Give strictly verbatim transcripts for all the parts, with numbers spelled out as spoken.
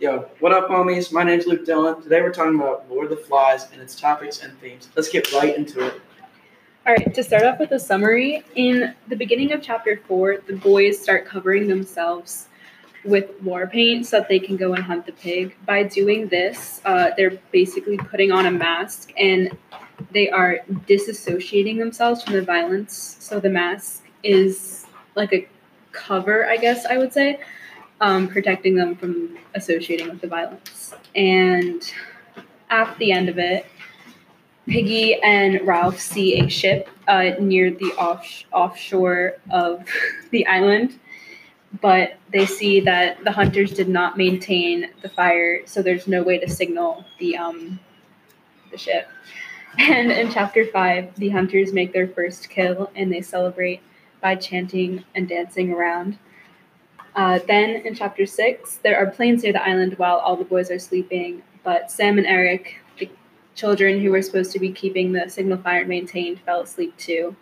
Yo, what up, homies? My name's Luke Dillon. Today we're talking about Lord of the Flies and its topics and themes. Let's get right into it. All right, to start off with a summary, in the beginning of chapter four, the boys start covering themselves with war paint so that they can go and hunt the pig. By doing this, uh, they're basically putting on a mask and they are disassociating themselves from the violence. So the mask is like a cover, I guess I would say. Um, protecting them from associating with the violence. And at the end of it, Piggy and Ralph see a ship uh, near the off- offshore of the island, but they see that the hunters did not maintain the fire, so there's no way to signal the um, the ship. And in chapter five, the hunters make their first kill, and they celebrate by chanting and dancing around. Uh, then in chapter six, there are planes near the island while all the boys are sleeping, but Sam and Eric, the children who were supposed to be keeping the signal fire maintained, fell asleep too.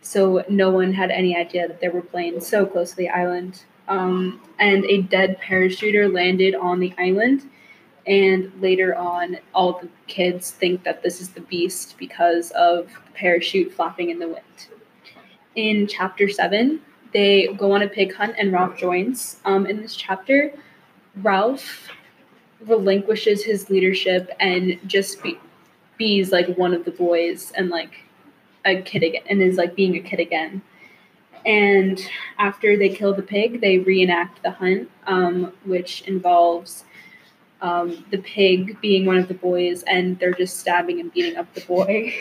So no one had any idea that there were planes so close to the island. Um, and a dead parachuter landed on the island, and later on, all the kids think that this is the beast because of the parachute flapping in the wind. In chapter seven, they go on a pig hunt, and Ralph joins. Um, in this chapter, Ralph relinquishes his leadership and just be, be's, like, one of the boys and, like, a kid again, and is, like, being a kid again. And after they kill the pig, they reenact the hunt, um, which involves um, the pig being one of the boys, and they're just stabbing and beating up the boy.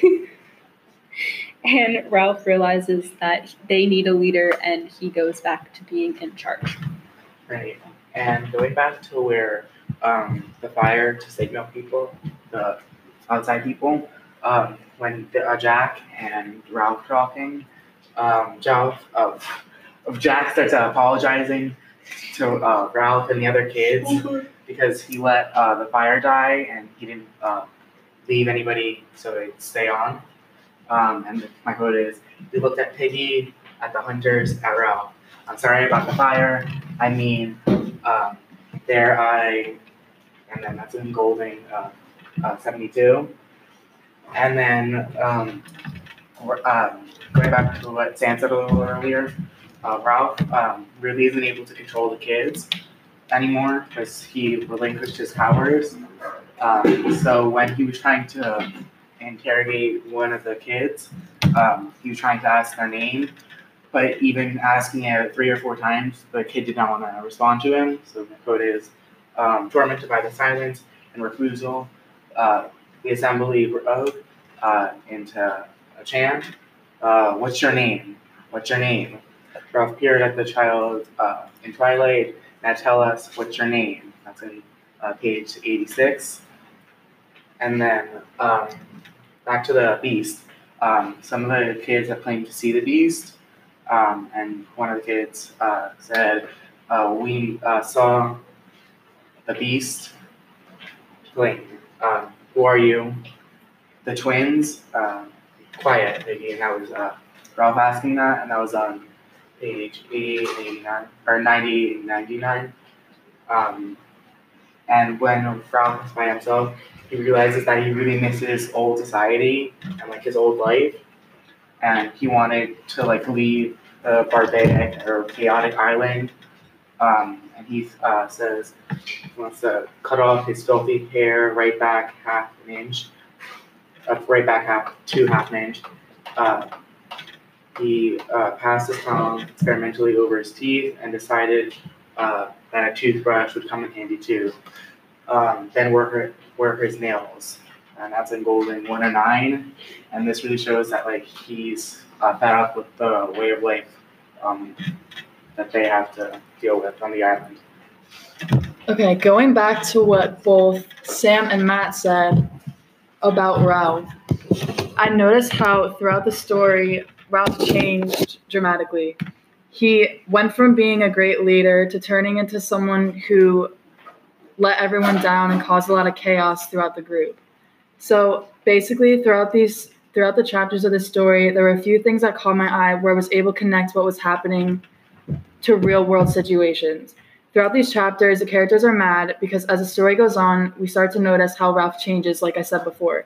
And Ralph realizes that they need a leader, and he goes back to being in charge. Right. And going back to where um, the fire to signal people, the outside people, um, when the, uh, Jack and Ralph talking, um, Ralph, uh, Jack starts uh, apologizing to uh, Ralph and the other kids because he let uh, the fire die, and he didn't uh, leave anybody so they'd stay on. Um, and my quote is, "We looked at Piggy, at the hunters, at Ralph. I'm sorry about the fire. I mean, um, there I," and then that's in Golding, uh, uh, seventy-two. And then um, uh, going back to what Sam said a little earlier, uh, Ralph um, really isn't able to control the kids anymore because he relinquished his powers. Um, so when he was trying to interrogate one of the kids, um, he was trying to ask their name, but even asking it three or four times, the kid did not want to respond to him. So the quote is, um, "Tormented by the silence and refusal, uh, the assembly broke uh, into a chant. Uh, what's your name? What's your name? Ralph peered at the child uh, in twilight. Now tell us, what's your name?" That's in uh, page eighty-six. And then um, back to the beast. Um, some of the kids have claimed to see the beast, um, and one of the kids uh, said, uh, "We uh, saw the beast blink. Um, who are you?" The twins, uh, quiet, Piggy, and that was uh, Ralph asking that, and that was on page eighty-eight, eighty-nine, or ninety-eight, ninety-nine. Um, and when Ralph was by himself, he realizes that he really misses old society and, like, his old life, and he wanted to, like, leave the barbaric or chaotic island, um, and he uh, says he wants to cut off his filthy hair right back half an inch, uh, right back half to half an inch. Uh, he uh, passed his tongue experimentally over his teeth and decided uh, that a toothbrush would come in handy too. Um, then work, work his nails, and that's in Golden one oh nine, and this really shows that, like, he's uh, fed up with the way of life um, that they have to deal with on the island. Okay, going back to what both Sam and Matt said about Ralph, I noticed how throughout the story, Ralph changed dramatically. He went from being a great leader to turning into someone who let everyone down and cause a lot of chaos throughout the group. So basically throughout these throughout the chapters of the story, there were a few things that caught my eye where I was able to connect what was happening to real world situations. Throughout these chapters, the characters are mad because as the story goes on, we start to notice how Ralph changes, like I said before.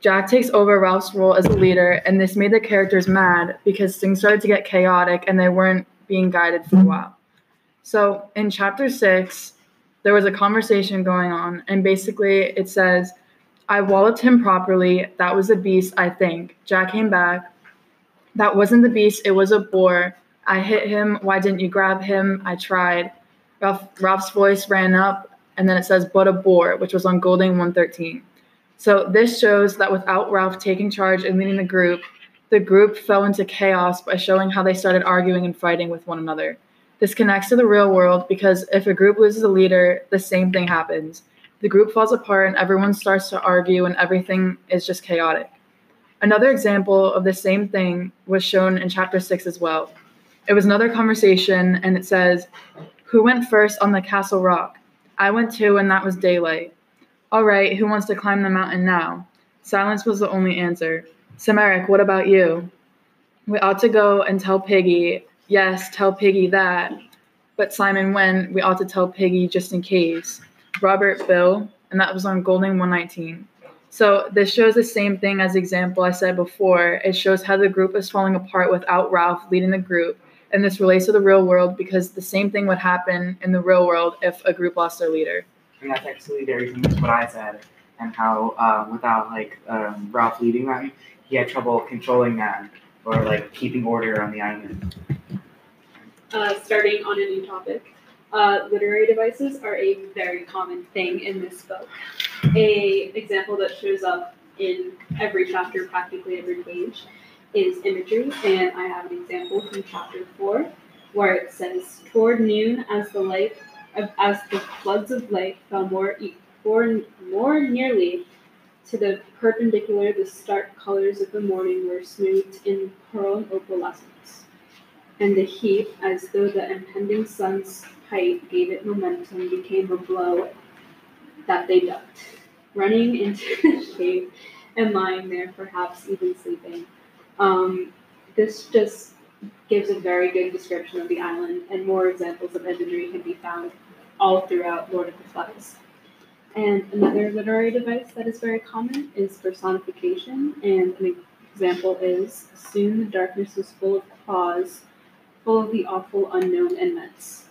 Jack takes over Ralph's role as a leader, and this made the characters mad because things started to get chaotic and they weren't being guided for a while. So in chapter six, there was a conversation going on, and basically it says, I walloped him properly. That was a beast, I think. Jack came back. That wasn't the beast. It was a boar. I hit him. Why didn't you grab him? I tried. Ralph, Ralph's voice ran up, and then it says, but a boar, which was on Golding one thirteen. So this shows that without Ralph taking charge and leading the group, the group fell into chaos by showing how they started arguing and fighting with one another. This connects to the real world because if a group loses a leader, the same thing happens. The group falls apart and everyone starts to argue and everything is just chaotic. Another example of the same thing was shown in chapter six as well. It was another conversation and it says, who went first on the castle rock? I went too, and that was daylight. All right, who wants to climb the mountain now? Silence was the only answer. Sam Eric, what about you? We ought to go and tell Piggy. Yes, tell Piggy that. But Simon, when? We ought to tell Piggy just in case. Robert, Bill, and that was on Golding one nineteen. So this shows the same thing as the example I said before. It shows how the group is falling apart without Ralph leading the group, and this relates to the real world because the same thing would happen in the real world if a group lost their leader. And that's actually very similar to what I said, and how uh, without like um, Ralph leading them, he had trouble controlling them or like keeping order on the island. Uh, starting on a new topic. Uh, literary devices are a very common thing in this book. A example that shows up in every chapter, practically every page, is imagery, and I have an example from chapter four, where it says, toward noon, as the light, of, as the floods of light fell more, more, more nearly to the perpendicular, the stark colors of the morning were smoothed in pearl and opalescence, and the heat, as though the impending sun's height gave it momentum, became a blow that they ducked, running into the shade and lying there, perhaps even sleeping. Um, this just gives a very good description of the island, and more examples of imagery can be found all throughout Lord of the Flies. And another literary device that is very common is personification, and an example is, soon the darkness was full of claws, full of the awful unknown and immense.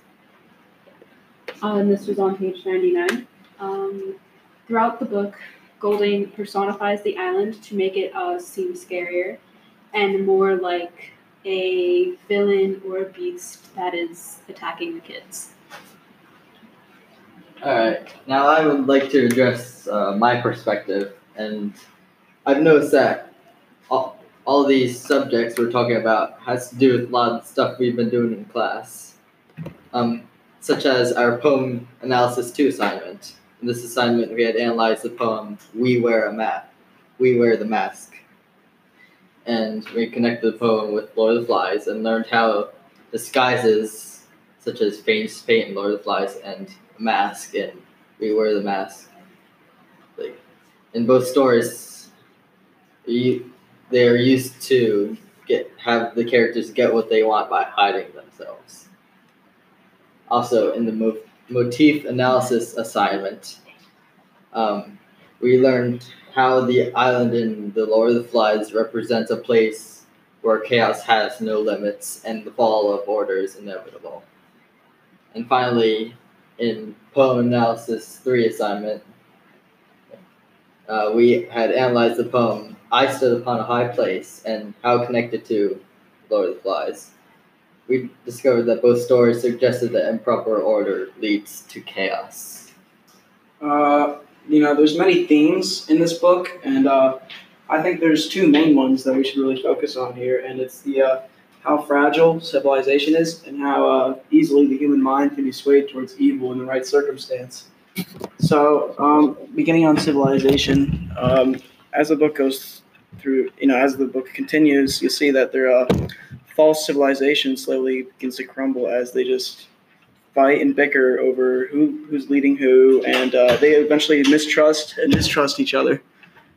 Uh, and this was on page ninety-nine. Um, throughout the book, Golding personifies the island to make it uh, seem scarier and more like a villain or a beast that is attacking the kids. Alright, now I would like to address uh, my perspective, and I've noticed that all, all these subjects we're talking about has to do with a lot of the stuff we've been doing in class. Um... such as our poem analysis two assignment. In this assignment, we had analyzed the poem, We Wear a Map, We Wear the Mask. And we connected the poem with Lord of the Flies and learned how disguises, such as face paint in Lord of the Flies and a mask in We Wear the Mask. Like, in both stories, they are used to get have the characters get what they want by hiding themselves. Also, in the mo- motif analysis assignment, um, we learned how the island in The Lord of the Flies represents a place where chaos has no limits and the fall of order is inevitable. And finally, in Poem Analysis three assignment, uh, we had analyzed the poem, I Stood Upon a High Place, and how connected to Lord of the Flies. We discovered that both stories suggested that improper order leads to chaos. Uh, you know, there's many themes in this book, and uh, I think there's two main ones that we should really focus on here, and it's the uh, how fragile civilization is and how uh, easily the human mind can be swayed towards evil in the right circumstance. So, um, beginning on civilization, um, as the book goes through, you know, as the book continues, you'll see that there are uh, false civilization slowly begins to crumble as they just fight and bicker over who, who's leading who, and uh, they eventually mistrust and mistrust each other.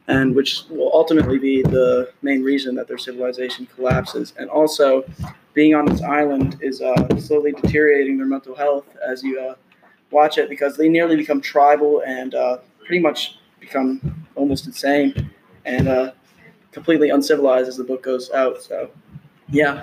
and which will ultimately be the main reason that their civilization collapses. And also, being on this island is uh, slowly deteriorating their mental health as you uh, watch it, because they nearly become tribal and uh, pretty much become almost insane and uh, completely uncivilized as the book goes out. So, yeah.